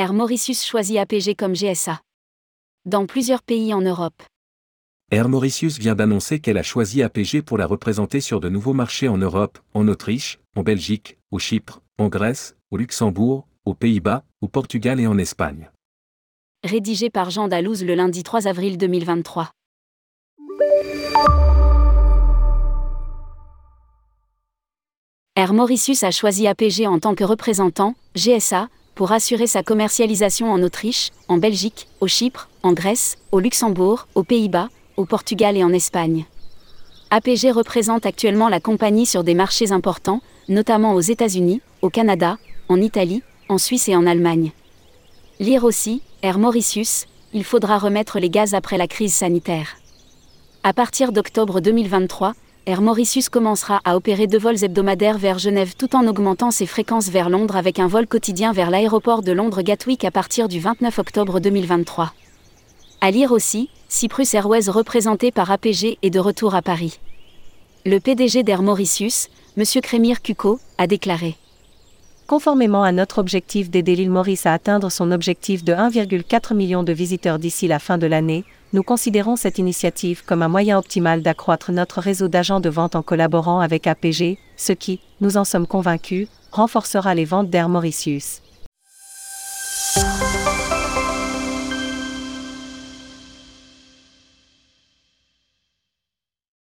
Air Mauritius choisit APG comme GSA. Dans plusieurs pays en Europe. Air Mauritius vient d'annoncer qu'elle a choisi APG pour la représenter sur de nouveaux marchés en Europe, en Autriche, en Belgique, au Chypre, en Grèce, au Luxembourg, aux Pays-Bas, au Portugal et en Espagne. Rédigé par Jean Dalouze le lundi 3 avril 2023. Air Mauritius a choisi APG en tant que représentant, GSA, pour assurer sa commercialisation en Autriche, en Belgique, au Chypre, en Grèce, au Luxembourg, aux Pays-Bas, au Portugal et en Espagne. APG représente actuellement la compagnie sur des marchés importants, notamment aux États-Unis, au Canada, en Italie, en Suisse et en Allemagne. Lire aussi, Air Mauritius, il faudra remettre les gaz après la crise sanitaire. À partir d'octobre 2023, Air Mauritius commencera à opérer 2 vols hebdomadaires vers Genève tout en augmentant ses fréquences vers Londres avec un vol quotidien vers l'aéroport de Londres-Gatwick à partir du 29 octobre 2023. À lire aussi, Cyprus Airways représenté par APG est de retour à Paris. Le PDG d'Air Mauritius, M. Crémir Cuco, a déclaré: conformément à notre objectif d'aider l'île Maurice à atteindre son objectif de 1,4 million de visiteurs d'ici la fin de l'année, nous considérons cette initiative comme un moyen optimal d'accroître notre réseau d'agents de vente en collaborant avec APG, ce qui, nous en sommes convaincus, renforcera les ventes d'Air Mauritius.